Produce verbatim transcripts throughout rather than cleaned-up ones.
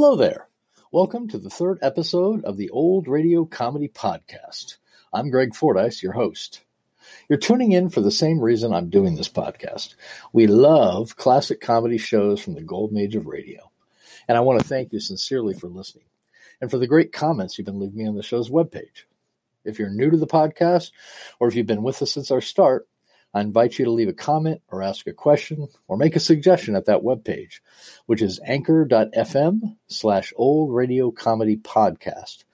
Hello there. Welcome to the third episode of the Old Radio Comedy Podcast. I'm Greg Fordyce, your host. You're tuning in for the same reason I'm doing this podcast. We love classic comedy shows from the golden age of radio. And I want to thank you sincerely for listening and for the great comments you've been leaving me on the show's webpage. If you're new to the podcast or if you've been with us since our start, I invite you to leave a comment or ask a question or make a suggestion at that webpage, which is anchor.fm slash old radio comedy podcast.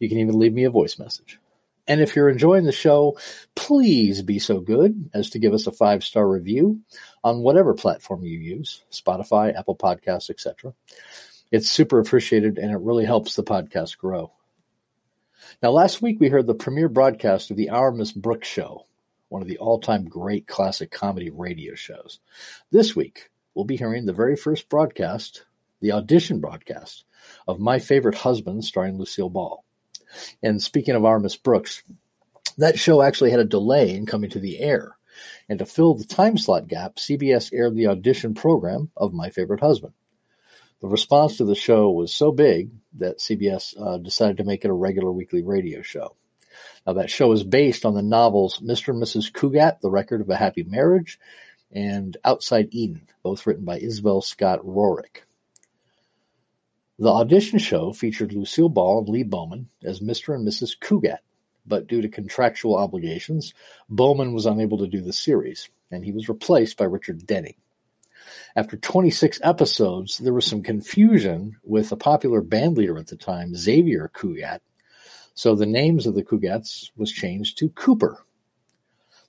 You can even leave me a voice message. And if you're enjoying the show, please be so good as to give us a five-star review on whatever platform you use, Spotify, Apple Podcasts, et cetera. It's super appreciated, and it really helps the podcast grow. Now, last week we heard the premiere broadcast of the Our Miss Brooks show, one of the all-time great classic comedy radio shows. This week, we'll be hearing the very first broadcast, the audition broadcast, of My Favorite Husband, starring Lucille Ball. And speaking of Our Miss Brooks, that show actually had a delay in coming to the air. And to fill the time slot gap, C B S aired the audition program of My Favorite Husband. The response to the show was so big that C B S uh, decided to make it a regular weekly radio show. Now, that show is based on the novels Mister and Missus Cugat, The Record of a Happy Marriage, and Outside Eden, both written by Isabel Scott Rorick. The audition show featured Lucille Ball and Lee Bowman as Mister and Missus Cugat, but due to contractual obligations, Bowman was unable to do the series, and he was replaced by Richard Denning. After twenty-six episodes, there was some confusion with a popular band leader at the time, Xavier Cugat, so the names of the Cugats was changed to Cooper.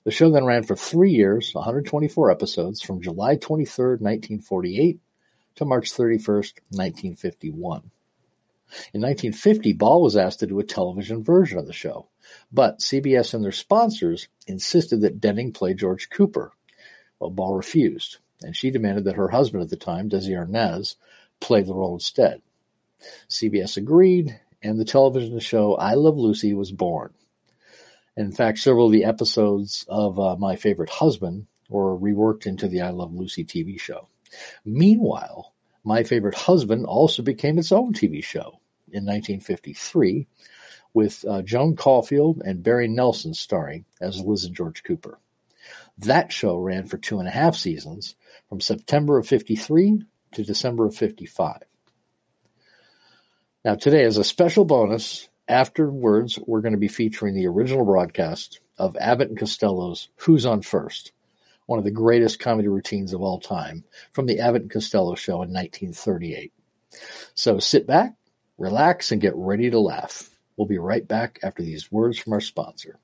The show then ran for three years, one hundred twenty-four episodes, from July twenty-third, nineteen forty-eight, to March thirty-first, nineteen fifty-one. In nineteen fifty, Ball was asked to do a television version of the show, but C B S and their sponsors insisted that Denning play George Cooper. Well, Ball refused, and she demanded that her husband at the time, Desi Arnaz, play the role instead. C B S agreed, and the television show I Love Lucy was born. In fact, several of the episodes of uh, My Favorite Husband were reworked into the I Love Lucy T V show. Meanwhile, My Favorite Husband also became its own T V show in nineteen fifty-three with uh, Joan Caulfield and Barry Nelson starring as Liz and George Cooper. That show ran for two and a half seasons from September of fifty-three to December of fifty-five. Now today, as a special bonus, afterwards we're going to be featuring the original broadcast of Abbott and Costello's Who's on First, one of the greatest comedy routines of all time, from the Abbott and Costello show in nineteen thirty-eight. So sit back, relax, and get ready to laugh. We'll be right back after these words from our sponsor.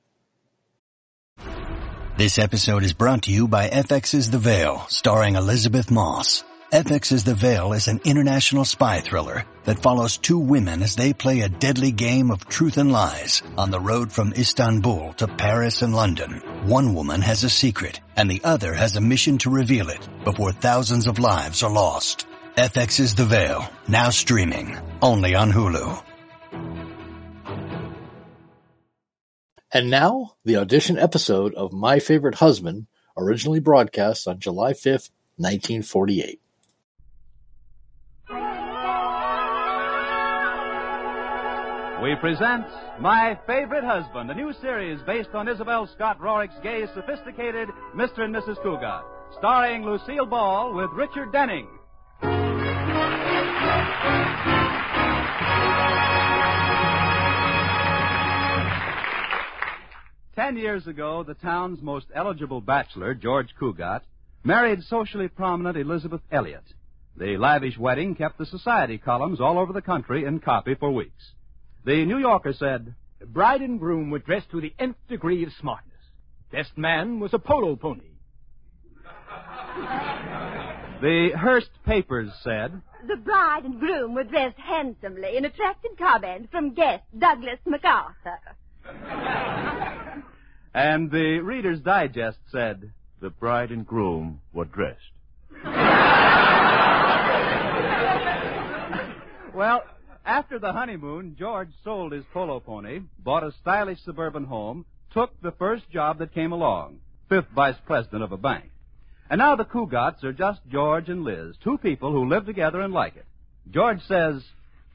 This episode is brought to you by F X's The Veil, starring Elizabeth Moss. F X's The Veil is an international spy thriller that follows two women as they play a deadly game of truth and lies on the road from Istanbul to Paris and London. One woman has a secret, and the other has a mission to reveal it before thousands of lives are lost. F X's The Veil, now streaming, only on Hulu. And now, the audition episode of My Favorite Husband, originally broadcast on July fifth, nineteen forty-eight. We present My Favorite Husband, a new series based on Isabel Scott Rorick's gay, sophisticated Mister and Missus Cugat, starring Lucille Ball with Richard Denning. Ten years ago, the town's most eligible bachelor, George Cugat, married socially prominent Elizabeth Elliott. The lavish wedding kept the society columns all over the country in copy for weeks. The New Yorker said, "The bride and groom were dressed to the nth degree of smartness. Best man was a polo pony." The Hearst papers said, "The bride and groom were dressed handsomely and attracted comments from guest Douglas MacArthur." And the Reader's Digest said, "The bride and groom were dressed." Well, after the honeymoon, George sold his polo pony, bought a stylish suburban home, took the first job that came along, fifth vice president of a bank. And now the Cugats are just George and Liz, two people who live together and like it. George says,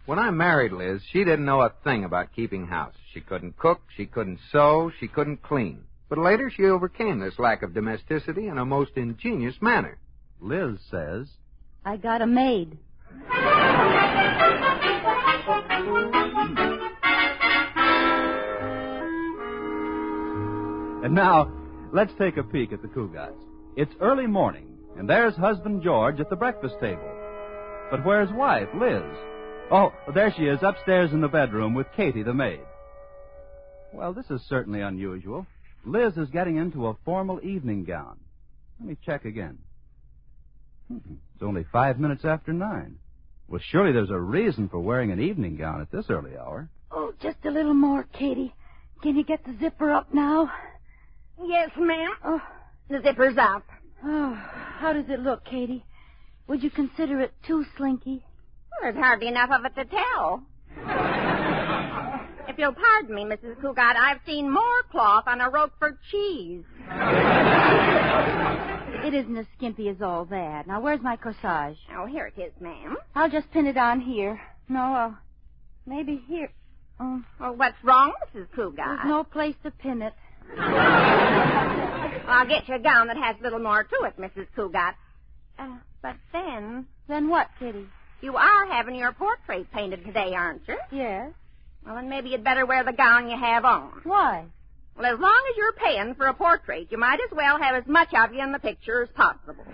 when I married Liz, she didn't know a thing about keeping house. She couldn't cook, she couldn't sew, she couldn't clean. But later she overcame this lack of domesticity in a most ingenious manner. Liz says, I got a maid. And now, let's take a peek at the Cugats. It's early morning, and there's husband George at the breakfast table. But where's wife, Liz? Oh, there she is, upstairs in the bedroom with Katie, the maid. Well, this is certainly unusual. Liz is getting into a formal evening gown. Let me check again. It's only five minutes after nine. Well, surely there's a reason for wearing an evening gown at this early hour. Oh, just a little more, Katie. Can you get the zipper up now? Yes, ma'am. Oh, the zipper's up. Oh, how does it look, Katie? Would you consider it too slinky? Well, there's hardly enough of it to tell. If you'll pardon me, Missus Cugat, I've seen more cloth on a Roquefort cheese. It isn't as skimpy as all that. Now, where's my corsage? Oh, here it is, ma'am. I'll just pin it on here. No, I'll... maybe here. Oh. Well, what's wrong, Missus Cugat? There's no place to pin it. Well, I'll get you a gown that has a little more to it, Missus Cugat. Uh, but then... Then what, Kitty? You are having your portrait painted today, aren't you? Yes. Well, then maybe you'd better wear the gown you have on. Why? Well, as long as you're paying for a portrait, you might as well have as much of you in the picture as possible.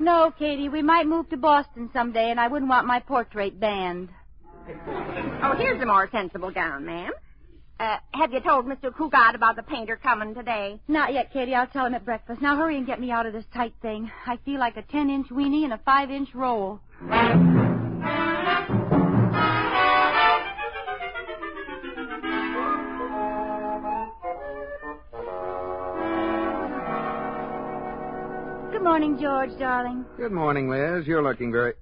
No, Katie, we might move to Boston someday, and I wouldn't want my portrait banned. Oh, here's a more sensible gown, ma'am. Uh, have you told Mister Cugat about the painter coming today? Not yet, Katie. I'll tell him at breakfast. Now hurry and get me out of this tight thing. I feel like a ten-inch weenie and a five-inch roll. Good morning, George, darling. Good morning, Liz. You're looking very...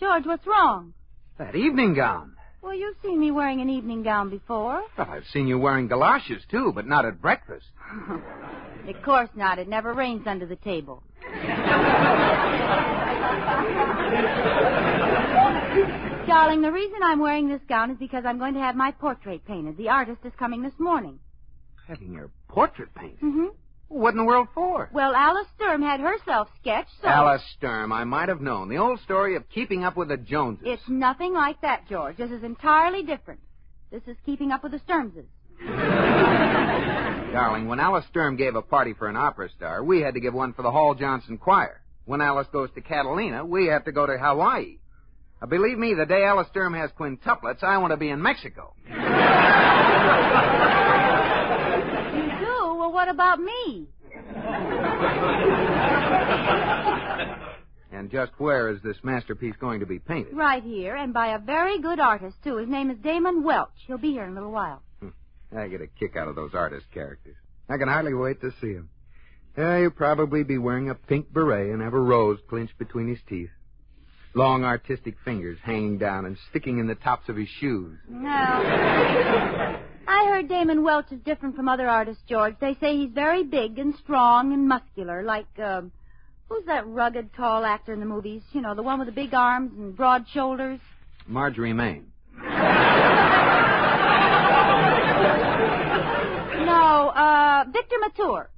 George, what's wrong? That evening gown. Well, you've seen me wearing an evening gown before. Well, I've seen you wearing galoshes, too, but not at breakfast. Of course not. It never rains under the table. Darling, the reason I'm wearing this gown is because I'm going to have my portrait painted. The artist is coming this morning. Having your portrait painted? Mm-hmm. What in the world for? Well, Alice Sturm had herself sketched, so... Alice Sturm, I might have known. The old story of keeping up with the Joneses. It's nothing like that, George. This is entirely different. This is keeping up with the Sturmses. Darling, when Alice Sturm gave a party for an opera star, we had to give one for the Hall Johnson Choir. When Alice goes to Catalina, we have to go to Hawaii. Now, believe me, the day Alice Sturm has quintuplets, I want to be in Mexico. What about me? And just where is this masterpiece going to be painted? Right here, and by a very good artist, too. His name is Damon Welch. He'll be here in a little while. I get a kick out of those artist characters. I can hardly wait to see him. Uh, he'll probably be wearing a pink beret and have a rose clinched between his teeth. Long artistic fingers hanging down and sticking in the tops of his shoes. No. I heard Damon Welch is different from other artists, George. They say he's very big and strong and muscular, like, uh, who's that rugged, tall actor in the movies? You know, the one with the big arms and broad shoulders? Marjorie Main. No, uh, Victor Mature.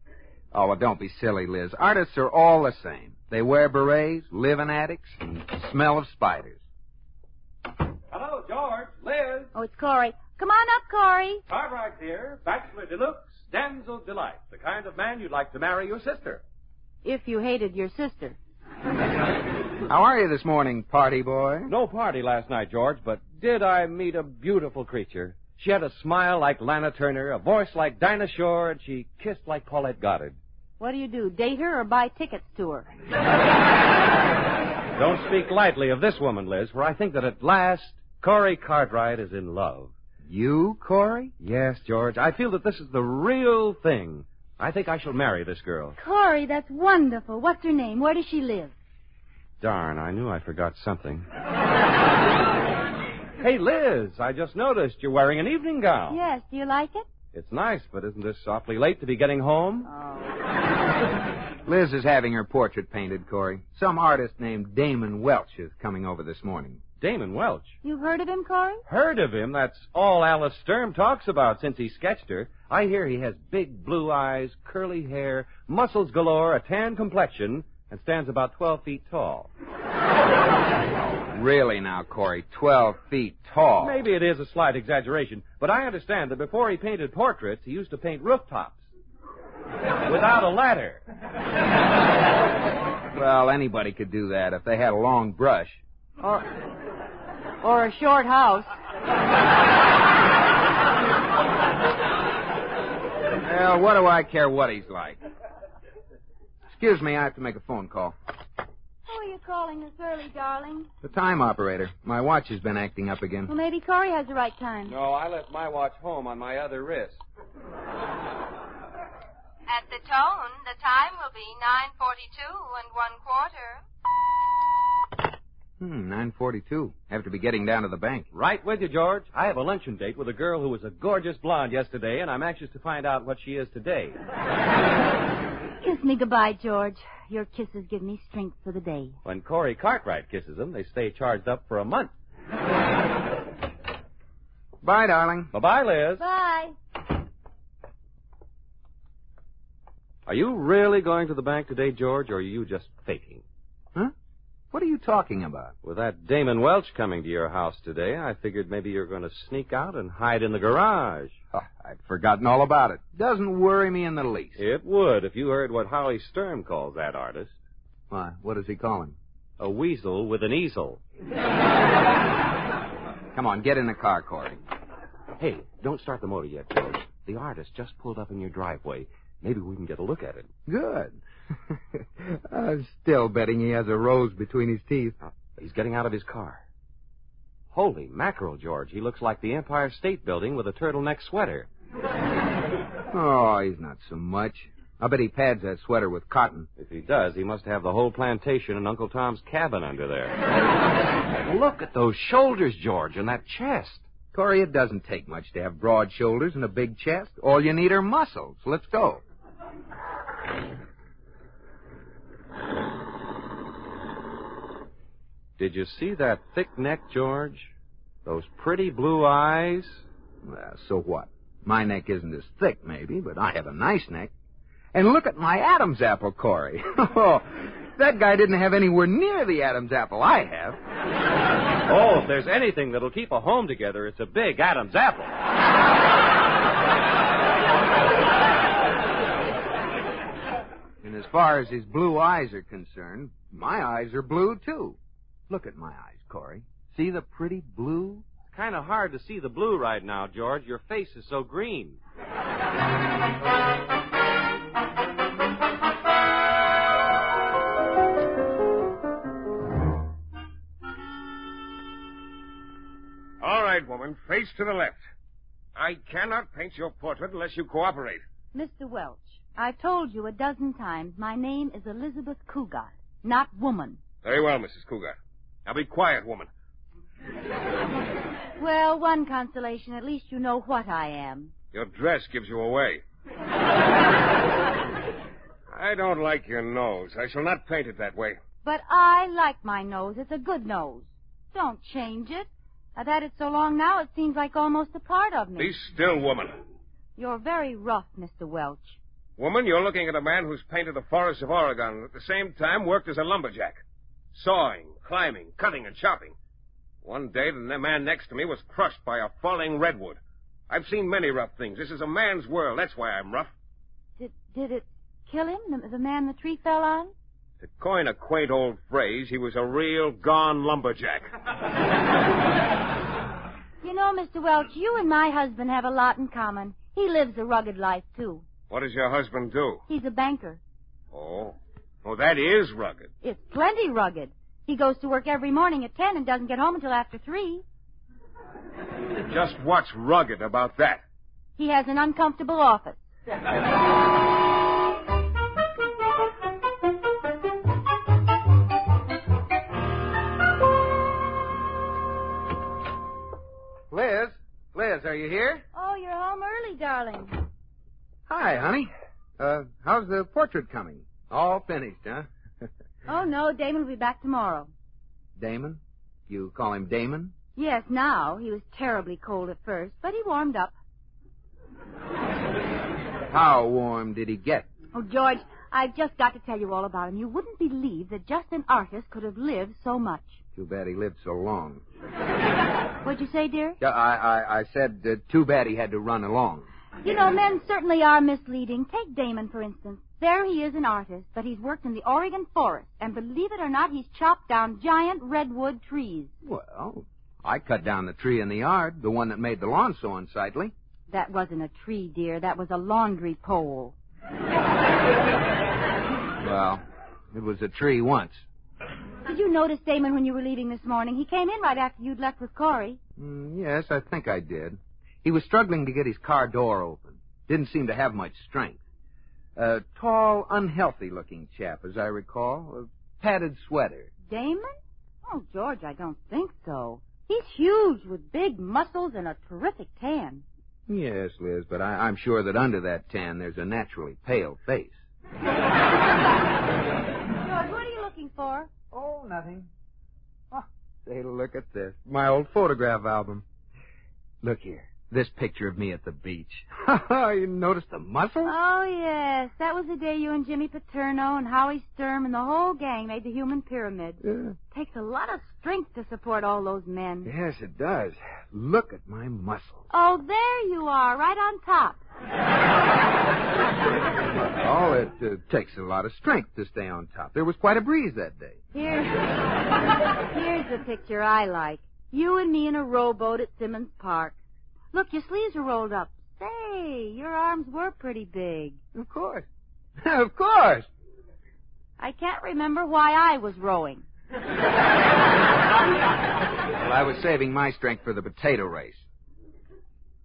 Oh, well, don't be silly, Liz. Artists are all the same. They wear berets, live in attics, and smell of spiders. Hello, George. Liz. Oh, it's Corey. Come on up, Corey. Carbright here, bachelor deluxe, damsel delight, the kind of man you'd like to marry your sister. If you hated your sister. How are you this morning, party boy? No party last night, George, but did I meet a beautiful creature. She had a smile like Lana Turner, a voice like Dinah Shore, and she kissed like Paulette Goddard. What do you do, date her or buy tickets to her? Don't speak lightly of this woman, Liz, for I think that at last Corey Cartwright is in love. You, Corey? Yes, George. I feel that this is the real thing. I think I shall marry this girl. Corey, that's wonderful. What's her name? Where does she live? Darn, I knew I forgot something. Hey, Liz, I just noticed you're wearing an evening gown. Yes, do you like it? It's nice, but isn't this awfully late to be getting home? Oh. Liz is having her portrait painted, Corey. Some artist named Damon Welch is coming over this morning. Damon Welch? You've heard of him, Corey? Heard of him? That's all Alice Sturm talks about since he sketched her. I hear he has big blue eyes, curly hair, muscles galore, a tan complexion, and stands about twelve feet tall. Really now, Corey, twelve feet tall. Maybe it is a slight exaggeration, but I understand that before he painted portraits, he used to paint rooftops. Without a ladder. Well, anybody could do that if they had a long brush. Or, or a short house. Well, what do I care what he's like? Excuse me, I have to make a phone call. Who are you calling this early, darling? The time operator. My watch has been acting up again. Well, maybe Corey has the right time. No, I left my watch home on my other wrist. At the tone, the time will be nine forty-two and one quarter. Hmm, nine forty-two. Have to be getting down to the bank. Right with you, George. I have a luncheon date with a girl who was a gorgeous blonde yesterday, and I'm anxious to find out what she is today. Kiss me goodbye, George. Your kisses give me strength for the day. When Corey Cartwright kisses them, they stay charged up for a month. Bye, darling. Bye-bye, Liz. Bye. Are you really going to the bank today, George, or are you just faking? Huh? What are you talking about? With that Damon Welch coming to your house today, I figured maybe you're going to sneak out and hide in the garage. Oh, I'd forgotten all about it. Doesn't worry me in the least. It would if you heard what Holly Sturm calls that artist. Why, what does he call him? A weasel with an easel. Come on, get in the car, Corey. Hey, don't start the motor yet, George. The artist just pulled up in your driveway. Maybe we can get a look at it. Good. I'm still betting he has a rose between his teeth. Uh, he's getting out of his car. Holy mackerel, George. He looks like the Empire State Building with a turtleneck sweater. Oh, he's not so much. I bet he pads that sweater with cotton. If he does, he must have the whole plantation and Uncle Tom's cabin under there. Look at those shoulders, George, and that chest. Corey, it doesn't take much to have broad shoulders and a big chest. All you need are muscles. Let's go. Did you see that thick neck, George? Those pretty blue eyes? Well, so what? My neck isn't as thick, maybe, but I have a nice neck. And look at my Adam's apple, Corey. Oh, that guy didn't have anywhere near the Adam's apple I have. Oh, if there's anything that'll keep a home together, it's a big Adam's apple. And as far as his blue eyes are concerned, my eyes are blue, too. Look at my eyes, Corey. See the pretty blue? It's kind of hard to see the blue right now, George. Your face is so green. All right, woman, face to the left. I cannot paint your portrait unless you cooperate. Mister Welch, I've told you a dozen times my name is Elizabeth Cugat, not woman. Very well, Missus Cugat. Now be quiet, woman. Well, one consolation. At least you know what I am. Your dress gives you away. I don't like your nose. I shall not paint it that way. But I like my nose. It's a good nose. Don't change it. I've had it so long now it seems like almost a part of me. Be still, woman. You're very rough, Mister Welch. Woman, you're looking at a man who's painted the forests of Oregon and at the same time worked as a lumberjack. Sawing, climbing, cutting, and chopping. One day, the man next to me was crushed by a falling redwood. I've seen many rough things. This is a man's world. That's why I'm rough. Did did it kill him, the, the man the tree fell on? To coin a quaint old phrase, he was a real gone lumberjack. You know, Mister Welch, you and my husband have a lot in common. He lives a rugged life, too. What does your husband do? He's a banker. Oh. Oh, that is rugged. It's plenty rugged. He goes to work every morning at ten and doesn't get home until after three. Just what's rugged about that? He has an uncomfortable office. Liz, Liz, are you here? Oh, you're home early, darling. Hi, honey. Uh, how's the portrait coming? All finished, huh? Oh, no, Damon will be back tomorrow. Damon? You call him Damon? Yes, now. He was terribly cold at first, but he warmed up. How warm did he get? Oh, George, I've just got to tell you all about him. You wouldn't believe that just an artist could have lived so much. Too bad he lived so long. What'd you say, dear? I, I, I said uh, too bad he had to run along. You know, men certainly are misleading. Take Damon, for instance. There he is, an artist, but he's worked in the Oregon forest. And believe it or not, he's chopped down giant redwood trees. Well, I cut down the tree in the yard, the one that made the lawn so unsightly. That wasn't a tree, dear. That was a laundry pole. Well, it was a tree once. Did you notice, Damon, when you were leaving this morning? He came in right after you'd left with Corey. Mm, yes, I think I did. He was struggling to get his car door open. Didn't seem to have much strength. A tall, unhealthy-looking chap, as I recall. A padded sweater. Damon? Oh, George, I don't think so. He's huge with big muscles and a terrific tan. Yes, Liz, but I, I'm sure that under that tan there's a naturally pale face. George, what are you looking for? Oh, nothing. Oh, say, look at this. My old photograph album. Look here. This picture of me at the beach. You noticed the muscles? Oh, yes. That was the day you and Jimmy Paterno and Howie Sturm and the whole gang made the human pyramid. Yeah. Takes a lot of strength to support all those men. Yes, it does. Look at my muscles. Oh, there you are, right on top. Oh, it uh, takes a lot of strength to stay on top. There was quite a breeze that day. Here's, here's the picture I like. You and me in a rowboat at Simmons Park. Look, your sleeves are rolled up. Say, your arms were pretty big. Of course. Of course. I can't remember why I was rowing. Well, I was saving my strength for the potato race.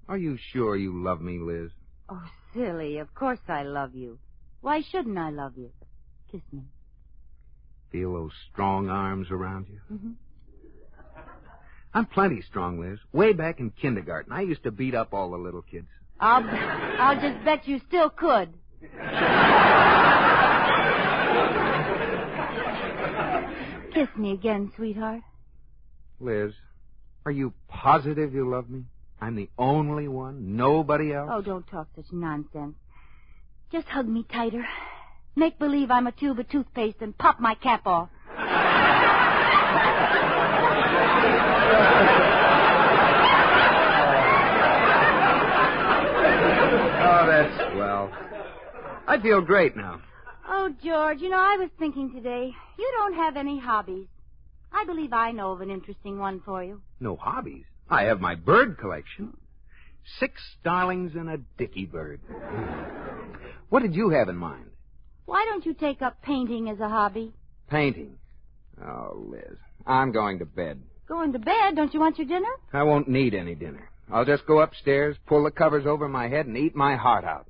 Are you sure you love me, Liz? Oh, silly. Of course I love you. Why shouldn't I love you? Kiss me. Feel those strong arms around you? Mm-hmm. I'm plenty strong, Liz. Way back in kindergarten, I used to beat up all the little kids. I'll, I'll just bet you still could. Kiss me again, sweetheart. Liz, are you positive you love me? I'm the only one, nobody else? Oh, don't talk such nonsense. Just hug me tighter. Make believe I'm a tube of toothpaste and pop my cap off. Oh, that's swell. I feel great now. Oh, George, you know, I was thinking today, you don't have any hobbies. I believe I know of an interesting one for you. No hobbies? I have my bird collection. Six starlings and a dicky bird. What did you have in mind? Why don't you take up painting as a hobby? Painting? Oh, Liz, I'm going to bed. Going to bed? Don't you want your dinner? I won't need any dinner. I'll just go upstairs, pull the covers over my head, and eat my heart out.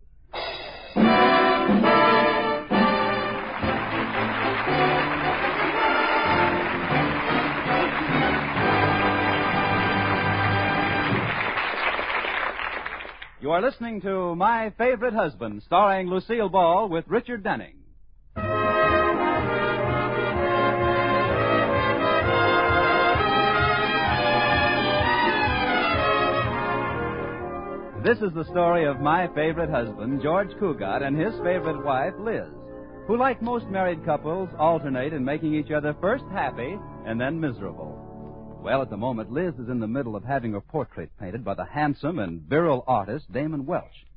You are listening to My Favorite Husband, starring Lucille Ball with Richard Denning. This is the story of My Favorite Husband, George Cugat, and his favorite wife, Liz, who, like most married couples, alternate in making each other first happy and then miserable. Well, at the moment, Liz is in the middle of having her portrait painted by the handsome and virile artist, Damon Welch.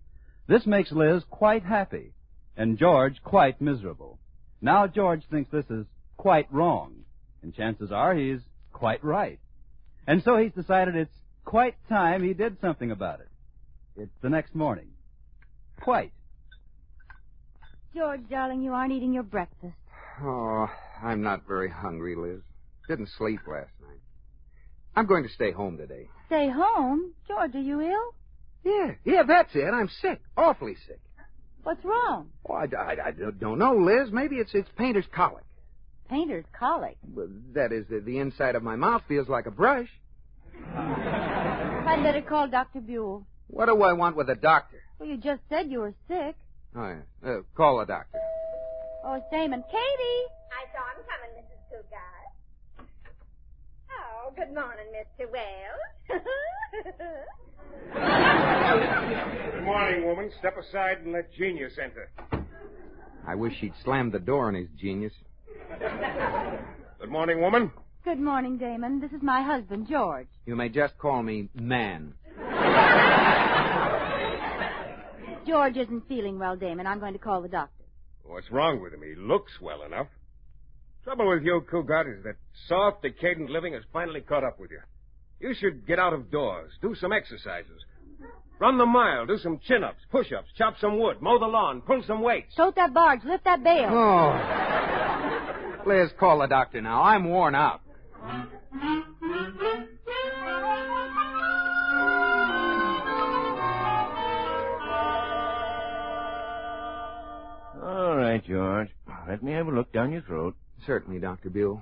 This makes Liz quite happy, and George quite miserable. Now George thinks this is quite wrong, and chances are he's quite right. And so he's decided it's quite time he did something about it. It's the next morning. Quite. George, darling, you aren't eating your breakfast. Oh, I'm not very hungry, Liz. Didn't sleep last night. I'm going to stay home today. Stay home? George, are you ill? Yeah, yeah, that's it. I'm sick, awfully sick. What's wrong? Oh, I, I, I don't know, Liz. Maybe it's it's painter's colic. Painter's colic? Well, that is, the, the inside of my mouth feels like a brush. I'd better call Doctor Buell. What do I want with a doctor? Well, you just said you were sick. Oh, yeah. Uh, call a doctor. Oh, it's Damon. Katie! I saw him coming, Missus Cougar. Oh, good morning, Mister Wales. Good morning, woman. Step aside and let genius enter. I wish he'd slammed the door on his genius. Good morning, woman. Good morning, Damon. This is my husband, George. You may just call me man. George isn't feeling well, Damon. I'm going to call the doctor. What's wrong with him? He looks well enough. Trouble with you, Cougat, is that soft, decadent living has finally caught up with you. You should get out of doors, do some exercises. Run the mile, do some chin-ups, push-ups, chop some wood, mow the lawn, pull some weights. Tote that barge, lift that bale. Oh. Liz, call the doctor now. I'm worn out. All right, George. Let me have a look down your throat. Certainly, Doctor Buell.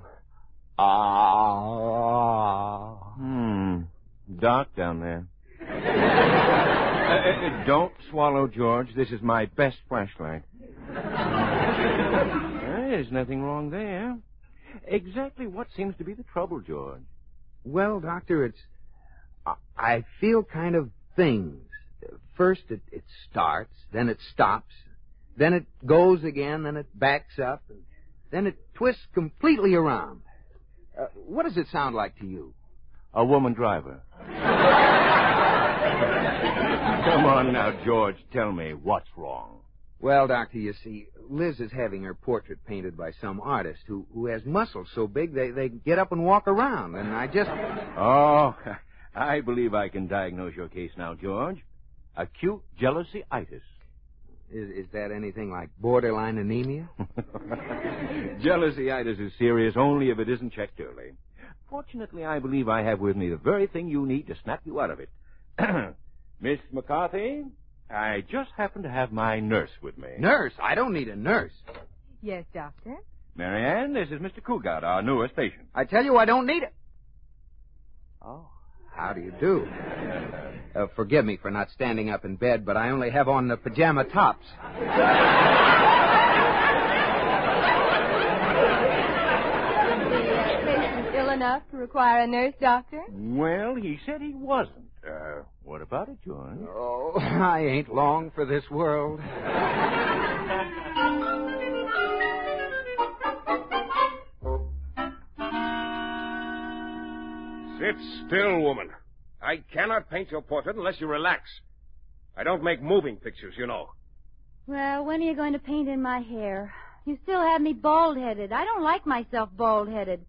Ah. Hmm. Doc down there. uh, uh, don't swallow, George. This is my best flashlight. There's nothing wrong there. Exactly what seems to be the trouble, George? Well, Doctor, it's... Uh, I feel kind of things. First, it, it starts, then it stops. Then it goes again, then it backs up, and then it twists completely around. Uh, what does it sound like to you? A woman driver. Come on now, George, tell me what's wrong. Well, Doctor, you see, Liz is having her portrait painted by some artist who, who has muscles so big they, they get up and walk around, and I just... Oh, I believe I can diagnose your case now, George. Acute jealousy-itis. Is, is that anything like borderline anemia? Jealousy-itis is serious only if it isn't checked early. Fortunately, I believe I have with me the very thing you need to snap you out of it. Miss McCarthy, I just happen to have my nurse with me. Nurse? I don't need a nurse. Yes, Doctor? Marianne, this is Mister Cougat, our newest patient. I tell you, I don't need it. Oh. How do you do? Uh, forgive me for not standing up in bed, but I only have on the pajama tops. Is he ill enough to require a nurse, Doctor? Well, he said he wasn't. Uh, what about it, George? Oh, I ain't long for this world. Sit still, woman. I cannot paint your portrait unless you relax. I don't make moving pictures, you know. Well, when are you going to paint in my hair? You still have me bald-headed. I don't like myself bald-headed.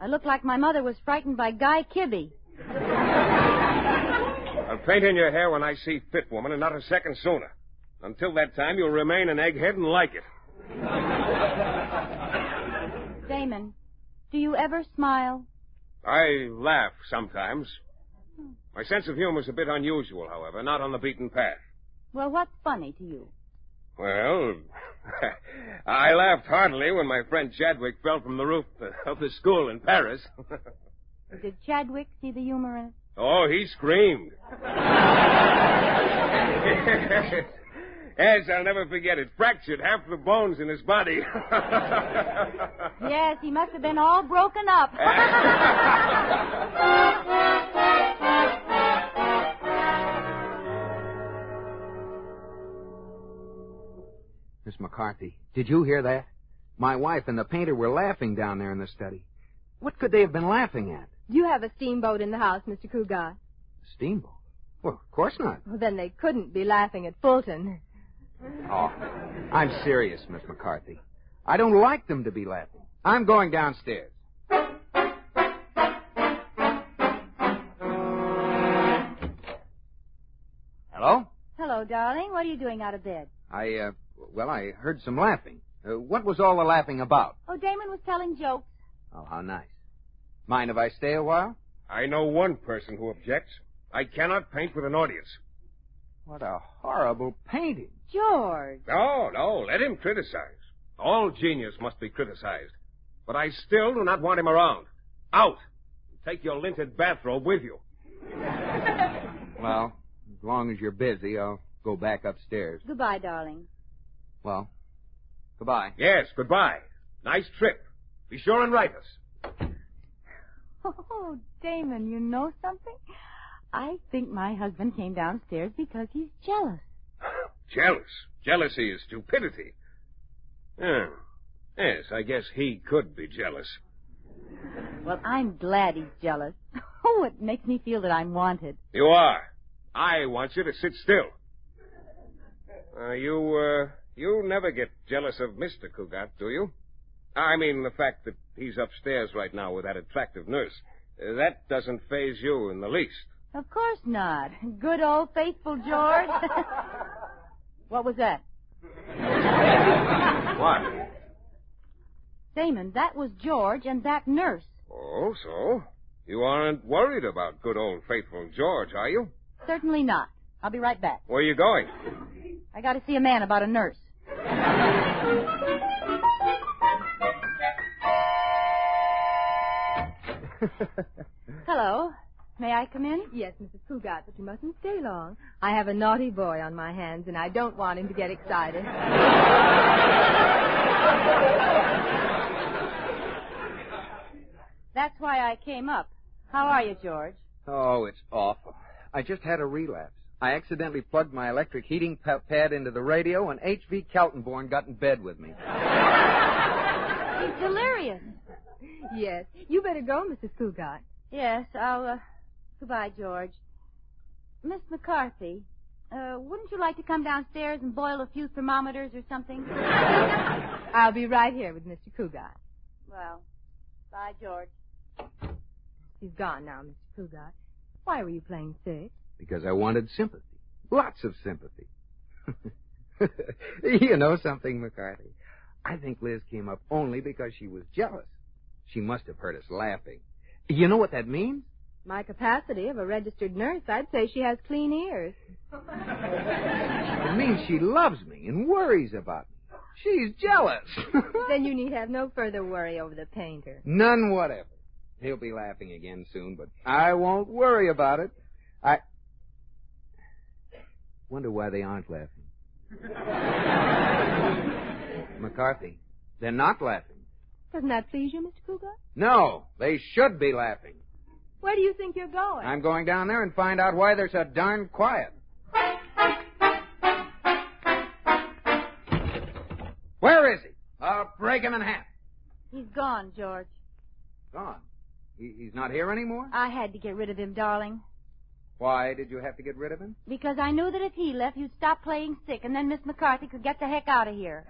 I look like my mother was frightened by Guy Kibbe. I'll paint in your hair when I see fit, woman, and not a second sooner. Until that time, you'll remain an egghead and like it. Damon, do you ever smile? I laugh sometimes. My sense of humor's a bit unusual, however, not on the beaten path. Well, what's funny to you? Well, I laughed heartily when my friend Chadwick fell from the roof of the school in Paris. Did Chadwick see the humor in it? Oh, he screamed. Yes, I'll never forget it. Fractured half the bones in his body. Yes, he must have been all broken up. Miss McCarthy, did you hear that? My wife and the painter were laughing down there in the study. What could they have been laughing at? You have a steamboat in the house, Mister Cougar. Steamboat? Well, of course not. Well, then they couldn't be laughing at Fulton. Oh, I'm serious, Miss McCarthy. I don't like them to be laughing. I'm going downstairs. Hello? Hello, darling. What are you doing out of bed? I, uh... Well, I heard some laughing. Uh, what was all the laughing about? Oh, Damon was telling jokes. Oh, how nice. Mind if I stay a while? I know one person who objects. I cannot paint with an audience. What a horrible painting. George. No, no, let him criticize. All genius must be criticized. But I still do not want him around. Out. Take your linted bathrobe with you. Well, as long as you're busy, I'll go back upstairs. Goodbye, darling. Well, Goodbye. Yes, goodbye. Nice trip. Be sure and write us. Oh, Damon, you know something? I think my husband came downstairs because he's jealous. Jealous? Jealousy is stupidity. Oh. Yes, I guess he could be jealous. Well, I'm glad he's jealous. Oh, it makes me feel that I'm wanted. You are. I want you to sit still. Uh, you, uh, you never get jealous of Mister Cugat, do you? I mean, the fact that he's upstairs right now with that attractive nurse. Uh, that doesn't faze you in the least. Of course not. Good old faithful George. What was that? What? Damon, that was George and that nurse. Oh, so? You aren't worried about good old faithful George, are you? Certainly not. I'll be right back. Where are you going? I got to see a man about a nurse. Hello. May I come in? Yes, Missus Cugat, but you mustn't stay long. I have a naughty boy on my hands, and I don't want him to get excited. That's why I came up. How are you, George? Oh, it's awful. I just had a relapse. I accidentally plugged my electric heating pad into the radio, and H V Kaltenborn got in bed with me. He's delirious. Yes. You better go, Missus Cugat. Yes, I'll, uh... Goodbye, George. Miss McCarthy, uh, wouldn't you like to come downstairs and boil a few thermometers or something? I'll be right here with Mister Cugat. Well, bye, George. He's gone now, Mister Cugat. Why were you playing sick? Because I wanted sympathy. Lots of sympathy. You know something, McCarthy? I think Liz came up only because she was jealous. She must have heard us laughing. You know what that means? My capacity of a registered nurse, I'd say she has clean ears. It means she loves me and worries about me. She's jealous. Then you need have no further worry over the painter. None whatever. He'll be laughing again soon, but I won't worry about it. I wonder why they aren't laughing. McCarthy, they're not laughing. Doesn't that please you, Mister Cugat? No, they should be laughing. Where do you think you're going? I'm going down there and find out why they're so darn quiet. Where is he? I'll break him in half. He's gone, George. Gone? He, he's not here anymore? I had to get rid of him, darling. Why did you have to get rid of him? Because I knew that if he left, you'd stop playing sick, and then Miss McCarthy could get the heck out of here.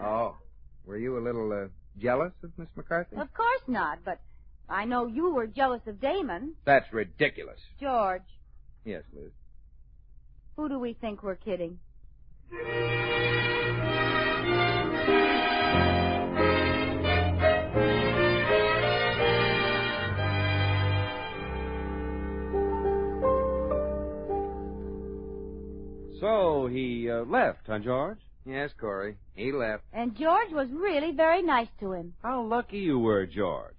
Oh. Were you a little uh, jealous of Miss McCarthy? Of course not, but I know you were jealous of Damon. That's ridiculous. George. Yes, Liz. Who do we think we're kidding? So he uh, left, huh, George? Yes, Corey. He left. And George was really very nice to him. How lucky you were, George.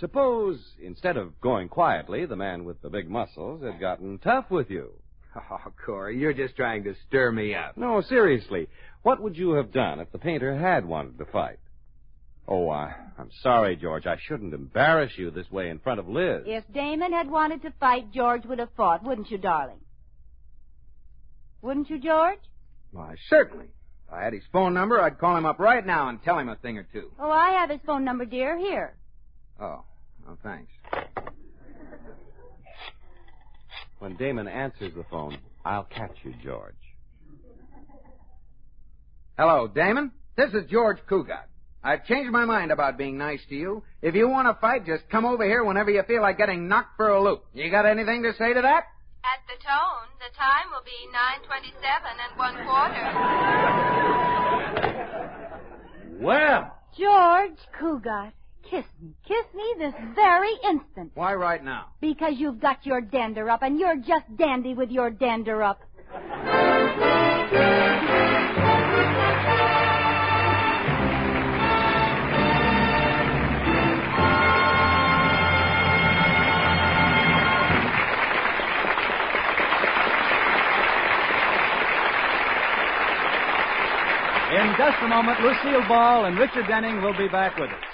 Suppose, instead of going quietly, the man with the big muscles had gotten tough with you. Oh, Corey, you're just trying to stir me up. No, seriously. What would you have done if the painter had wanted to fight? Oh, uh, I'm sorry, George. I shouldn't embarrass you this way in front of Liz. If Damon had wanted to fight, George would have fought, wouldn't you, darling? Wouldn't you, George? Why, certainly. If I had his phone number, I'd call him up right now and tell him a thing or two. Oh, I have his phone number, dear. Here. Oh. Oh, thanks. When Damon answers the phone, I'll catch you, George. Hello, Damon. This is George Cugat. I've changed my mind about being nice to you. If you want to fight, just come over here whenever you feel like getting knocked for a loop. You got anything to say to that? At the tone, the time will be nine twenty-seven and one quarter. Well. George Cugat, kiss me. Kiss me this very instant. Why right now? Because you've got your dander up, and you're just dandy with your dander up. In In just a moment, Lucille Ball and Richard Denning will be back with us.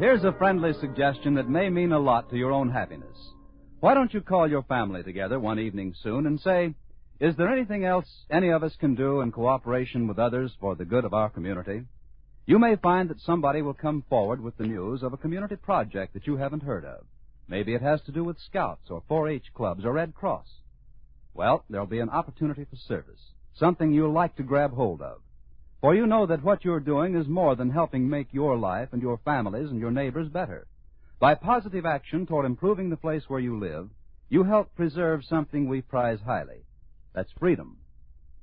Here's a friendly suggestion that may mean a lot to your own happiness. Why don't you call your family together one evening soon and say, is there anything else any of us can do in cooperation with others for the good of our community? You may find that somebody will come forward with the news of a community project that you haven't heard of. Maybe it has to do with scouts or four H clubs or Red Cross. Well, there'll be an opportunity for service, something you'll like to grab hold of. For you know that what you're doing is more than helping make your life and your families and your neighbors better. By positive action toward improving the place where you live, you help preserve something we prize highly. That's freedom.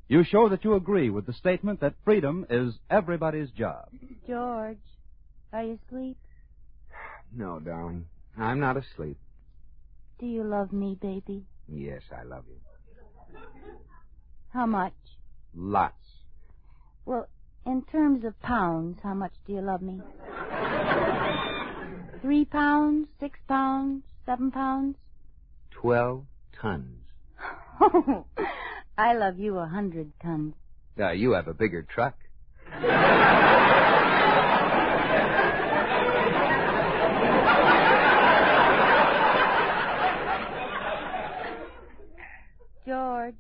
You show that you agree with the statement that freedom is everybody's job. George, are you asleep? No, darling. I'm not asleep. Do you love me, baby? Yes, I love you. How much? Lots. Well, in terms of pounds, how much do you love me? Three pounds, six pounds, seven pounds? Twelve tons. Oh, I love you a hundred tons. Uh, you have a bigger truck. George.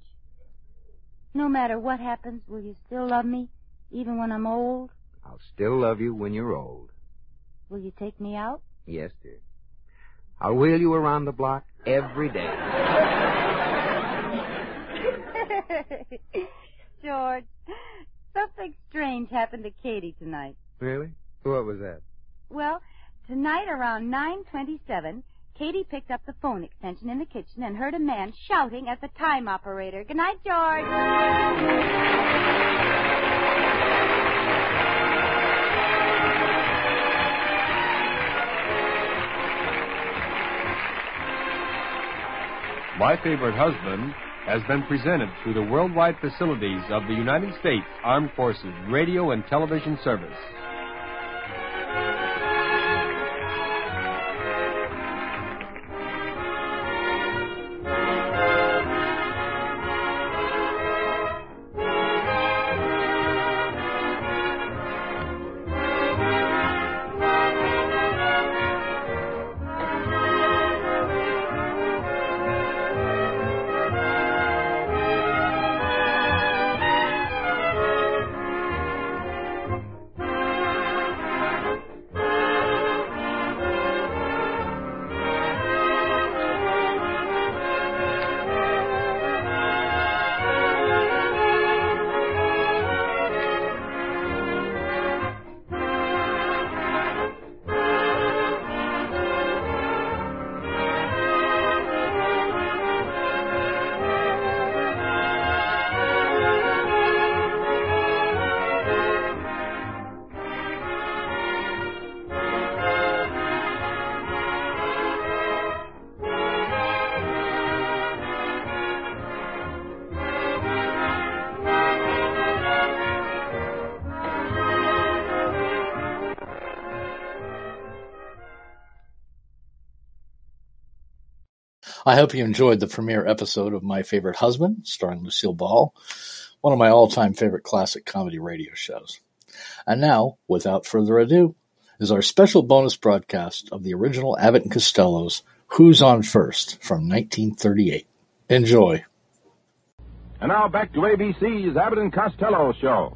No matter what happens, will you still love me, even when I'm old? I'll still love you when you're old. Will you take me out? Yes, dear. I'll wheel you around the block every day. George, something strange happened to Katie tonight. Really? What was that? Well, tonight around nine twenty-seven... Katie picked up the phone extension in the kitchen and heard a man shouting at the time operator. Good night, George. My Favorite Husband has been presented through the worldwide facilities of the United States Armed Forces Radio and Television Service. I hope you enjoyed the premiere episode of My Favorite Husband, starring Lucille Ball, one of my all-time favorite classic comedy radio shows. And now, without further ado, is our special bonus broadcast of the original Abbott and Costello's Who's On First from nineteen thirty-eight. Enjoy. And now back to A B C's Abbott and Costello show.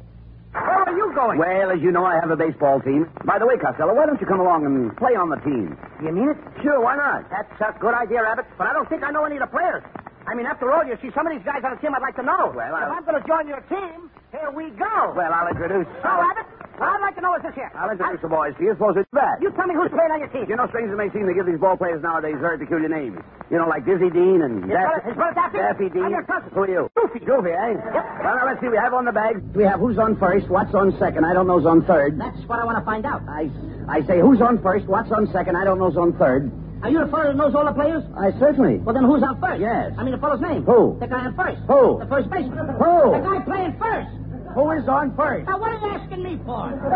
Where are you going? Well, as you know, I have a baseball team. By the way, Costello, why don't you come along and play on the team? You mean it? Sure, why not? That's a good idea, Abbott, but I don't think I know any of the players. I mean, after all, you see, some of these guys on the team I'd like to know. Well, I'll... If I'm going to join your team, here we go. Well, I'll introduce... So, I'll... Abbott, what I'd like to know is this here. I'll introduce I... the boys to you. Suppose it's bad. You tell me who's playing on your team. You know, strangers may seem to give these ball players nowadays very peculiar names. You know, like Dizzy Dean and... Daffy. His brother Daffy? Daffy Dean. I'm your cousin. Who are you? Goofy. Goofy, eh? Yep. Well, now, let's see. We have on the bags. We have who's on first, what's on second, I don't know's on third. That's what I want to find out. I, I say who's on first, what's on second, I don't know's on third. Are you the fellow that knows all the players? I certainly. Well, then who's on first? Yes. I mean, the fellow's name. Who? The guy on first. Who? The first baseman. Who? The guy playing first. who is on first. Now, what are you asking me for? I'm not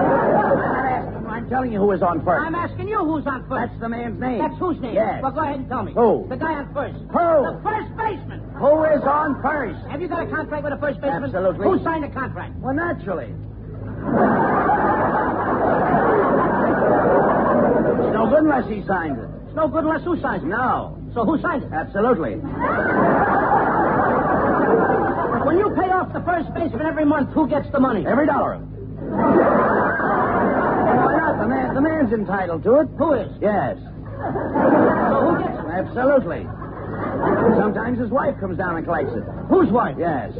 asking you. I'm telling you who is on first. I'm asking you who's on first. That's the man's name. That's whose name? Yes. Well, go ahead and tell me. Who? The guy on first. Who? The first baseman. Who is on first? Have you got a contract with the first baseman? Absolutely. Who signed the contract? Well, naturally. It's no good unless he signed it. It's no good unless who signs it? No. So who signed it? Absolutely. When you pay off the first baseman every month, who gets the money? Every dollar of it. Why not? The, man, the man's entitled to it. Who is? Yes. So who gets it? Absolutely. Sometimes his wife comes down and collects it. Whose wife? Yes.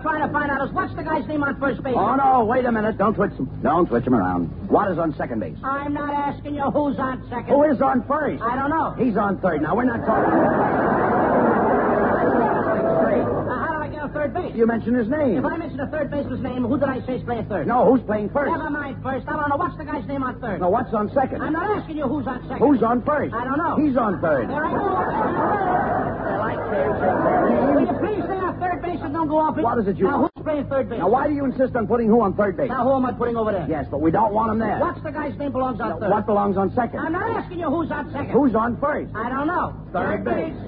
Trying to find out is what's the guy's name on first base? Oh, no, wait a minute. Don't switch him. Don't switch him around. What is on second base? I'm not asking you who's on second. Who is on first? I don't know. He's on third. Now, we're not talking about uh, how do I get on third base? You mentioned his name. If I mention a third baseman's name, who did I say is playing third? No, who's playing first? Never mind first. I don't know. What's the guy's name on third? No, what's on second? I'm not asking you who's on second. Who's on first? I don't know. He's on third. There I go. Will you please say on third base and don't go off it? What is it you Now, who's playing third base? Now, why do you insist on putting who on third base? Now, who am I putting over there? Yes, but we don't want him there. What's the guy's name belongs on now, third? What belongs on second? I'm not asking you who's on second. Who's on first? I don't know. Third, third base. base.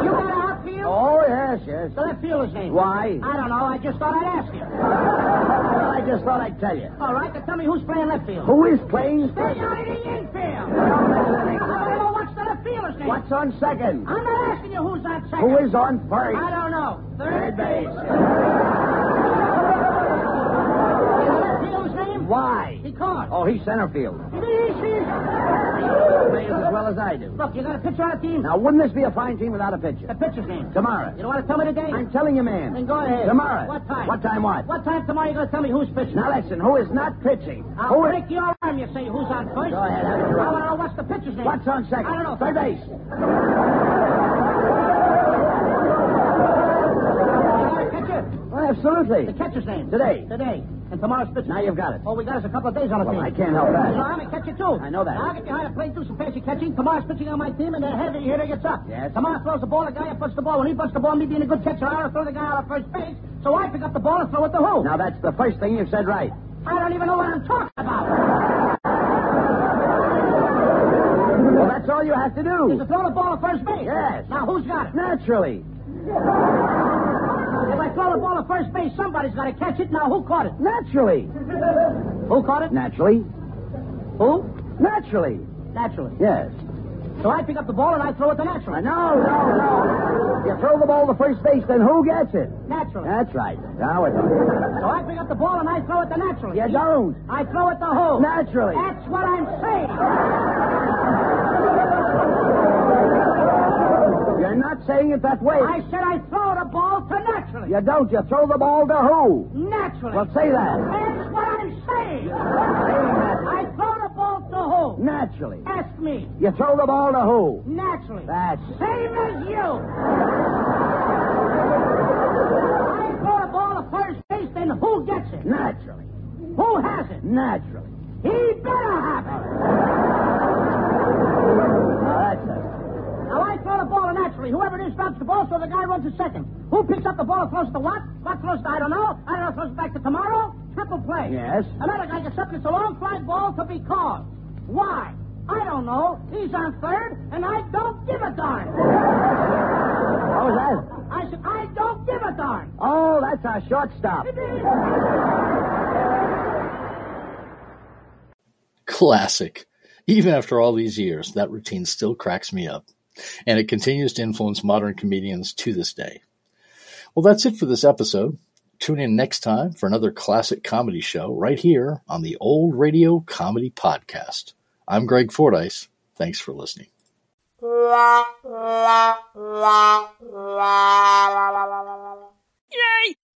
You got an outfield? Oh, yes, yes. The left fielder's name. Why? I don't know. I just thought I'd ask you. I just thought I'd tell you. All right, then tell me who's playing left field. Who is playing? Stay out of the infield. I don't know what's the left fielder's name. What's on second? I'm not asking you who's on second. Who is on first? I don't know. Third, Third base. base. You know left fielder's name? Why? Because. Oh, he's center field. He plays as well as I do. Look, you got a pitcher on a team? Now, wouldn't this be a fine team without a pitcher? The pitcher's name? Tomorrow. You don't want to tell me today? I'm telling you, man. Then go ahead. Tomorrow. What time? What time what? What time tomorrow you're going to tell me who's pitching? Now, listen, who is not pitching? I'll who break is... your arm, you say, who's on first. Go ahead. I want to know what's the pitcher's name. What's on second? I don't know. Third base. You got a catcher? Well, absolutely. The catcher's name? Today. Today. And tomorrow's pitcher. Now you've got it. Oh, we got us a couple of days on the well, team. I can't help that. So I'm a catcher, too. I know that. I'll get behind a plate, do some fancy catching. Tomorrow's pitching on my team, and then heavy hitter gets up. Yes. Tomorrow throws the ball, the guy who puts the ball. When he puts the ball, me being a good catcher, I'll throw the guy out of first base. So I pick up the ball and throw it to who? Now that's the first thing you've said right. I don't even know what I'm talking about. Well, that's all you have to do. Is to throw the ball at first base. Yes. Now who's got it? Naturally. If I throw the ball at first base, somebody's got to catch it. Now, who caught it? Naturally. Who caught it? Naturally. Who? Naturally. Naturally. Yes. So I pick up the ball and I throw it to Naturally. No, no, no. You throw the ball to first base, then who gets it? Naturally. That's right. Now it's on. So I pick up the ball and I throw it to Naturally. You don't. I throw it to who? Naturally. That's what I'm saying. You're not saying it that way. I said I throw the ball to Naturally. You don't. You throw the ball to who? Naturally. Well, say that. That's what I'm saying. I throw the ball to who? Naturally. Ask me. You throw the ball to who? Naturally. That's same as you. I throw the ball to first base, then who gets it? Naturally. Who has it? Naturally. He better have it. Now, that's it. Now, I throw the ball Naturally. Whoever it is drops the ball, so the guy runs to second. Who picks up the ball and throws to what? What throws to I don't know. I don't know, throws it back to tomorrow. Triple play. Yes. Another guy gets up, it's a long fly ball to be called. Why? I don't know. He's on third, and I don't give a darn. What was that? I said, I don't give a darn. Oh, that's our shortstop. Classic. Even after all these years, that routine still cracks me up. And it continues to influence modern comedians to this day. Well, that's it for this episode. Tune in next time for another classic comedy show right here on the Old Radio Comedy Podcast. I'm Greg Fordyce. Thanks for listening. Yay!